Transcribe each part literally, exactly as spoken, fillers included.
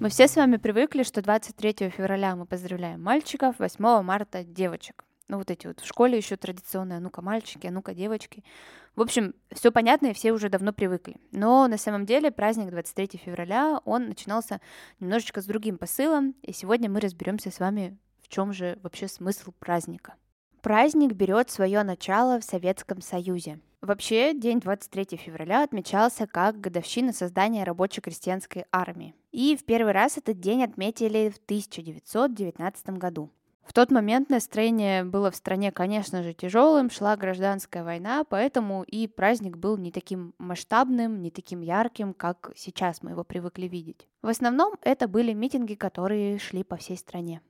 Мы все с вами привыкли, что двадцать третьего февраля мы поздравляем мальчиков, восьмого марта девочек. Ну вот эти вот в школе еще традиционные, а ну-ка мальчики, а ну-ка девочки. В общем, все понятно и все уже давно привыкли. Но на самом деле праздник двадцать третьего февраля, он начинался немножечко с другим посылом, и сегодня мы разберемся с вами, в чем же вообще смысл праздника. Праздник берет свое начало в Советском Союзе. Вообще, день двадцать третьего февраля отмечался как годовщина создания Рабоче-крестьянской армии. И в первый раз этот день отметили в тысяча девятьсот девятнадцатом году. В тот момент настроение было в стране, конечно же, тяжелым, шла гражданская война, поэтому и праздник был не таким масштабным, не таким ярким, как сейчас мы его привыкли видеть. В основном это были митинги, которые шли по всей стране.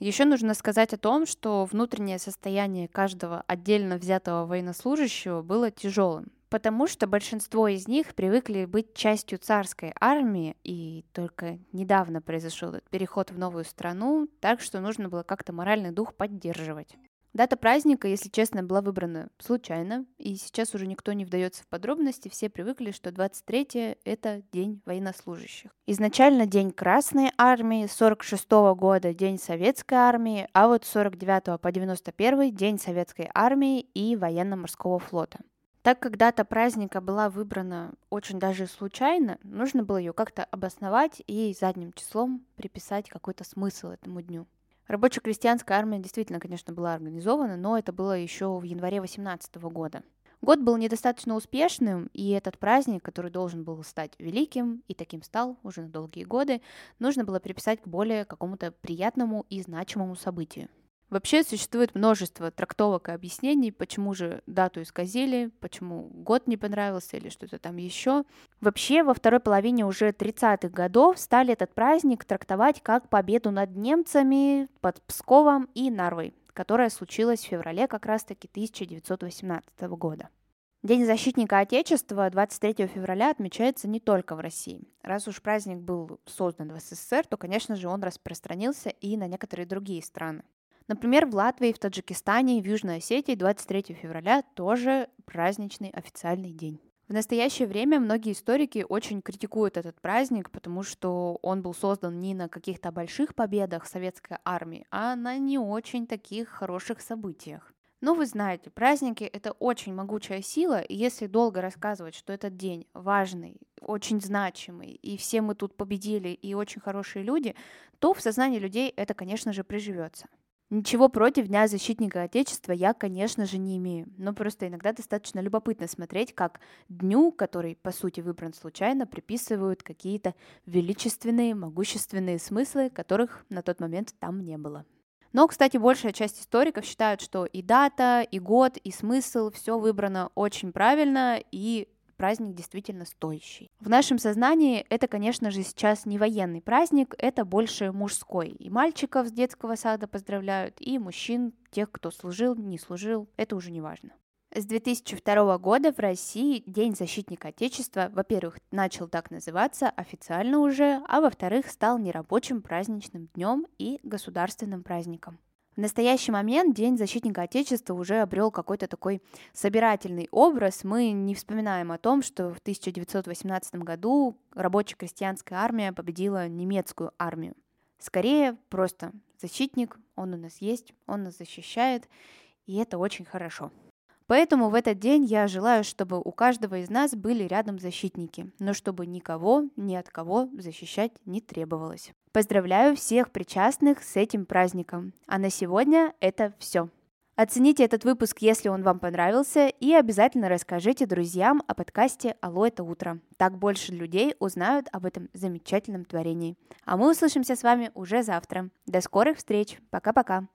Еще нужно сказать о том, что внутреннее состояние каждого отдельно взятого военнослужащего было тяжелым, потому что большинство из них привыкли быть частью царской армии, и только недавно произошел этот переход в новую страну, так что нужно было как-то моральный дух поддерживать. Дата праздника, если честно, была выбрана случайно, и сейчас уже никто не вдается в подробности, все привыкли, что двадцать третье – это день военнослужащих. Изначально день Красной армии, сорок шестого года день Советской армии, а вот с сорок девятого по девяносто первый день Советской армии и военно-морского флота. Так как дата праздника была выбрана очень даже случайно, нужно было ее как-то обосновать и задним числом приписать какой-то смысл этому дню. Рабоче-крестьянская армия действительно, конечно, была организована, но это было еще в январе две тысячи восемнадцатого года. Год был недостаточно успешным, и этот праздник, который должен был стать великим, и таким стал уже на долгие годы, нужно было приписать к более какому-то приятному и значимому событию. Вообще существует множество трактовок и объяснений, почему же дату исказили, почему год не понравился или что-то там еще. Вообще во второй половине уже тридцатых годов стали этот праздник трактовать как победу над немцами под Псковом и Нарвой, которая случилась в феврале как раз-таки тысяча девятьсот восемнадцатого года. День защитника Отечества двадцать третьего февраля отмечается не только в России. Раз уж праздник был создан в СССР, то, конечно же, он распространился и на некоторые другие страны. Например, в Латвии, в Таджикистане и в Южной Осетии двадцать третьего февраля тоже праздничный официальный день. В настоящее время многие историки очень критикуют этот праздник, потому что он был создан не на каких-то больших победах советской армии, а на не очень таких хороших событиях. Но вы знаете, праздники – это очень могучая сила, и если долго рассказывать, что этот день важный, очень значимый, и все мы тут победили, и очень хорошие люди, то в сознании людей это, конечно же, приживется. Ничего против Дня Защитника Отечества я, конечно же, не имею, но просто иногда достаточно любопытно смотреть, как дню, который, по сути, выбран случайно, приписывают какие-то величественные, могущественные смыслы, которых на тот момент там не было. Но, кстати, большая часть историков считают, что и дата, и год, и смысл, все выбрано очень правильно, и праздник действительно стоящий. В нашем сознании это, конечно же, сейчас не военный праздник, это больше мужской. И мальчиков с детского сада поздравляют, и мужчин, тех, кто служил, не служил, это уже не важно. С две тысячи второго года в России День Защитника Отечества, во-первых, начал так называться официально уже, а во-вторых, стал нерабочим праздничным днем и государственным праздником. В настоящий момент День Защитника Отечества уже обрел какой-то такой собирательный образ. Мы не вспоминаем о том, что в тысяча девятьсот восемнадцатом году рабоче-крестьянская армия победила немецкую армию. Скорее, просто защитник, он у нас есть, он нас защищает, и это очень хорошо. Поэтому в этот день я желаю, чтобы у каждого из нас были рядом защитники, но чтобы никого ни от кого защищать не требовалось. Поздравляю всех причастных с этим праздником. А на сегодня это все. Оцените этот выпуск, если он вам понравился, и обязательно расскажите друзьям о подкасте «Алло, это утро». Так больше людей узнают об этом замечательном творении. А мы услышимся с вами уже завтра. До скорых встреч. Пока-пока.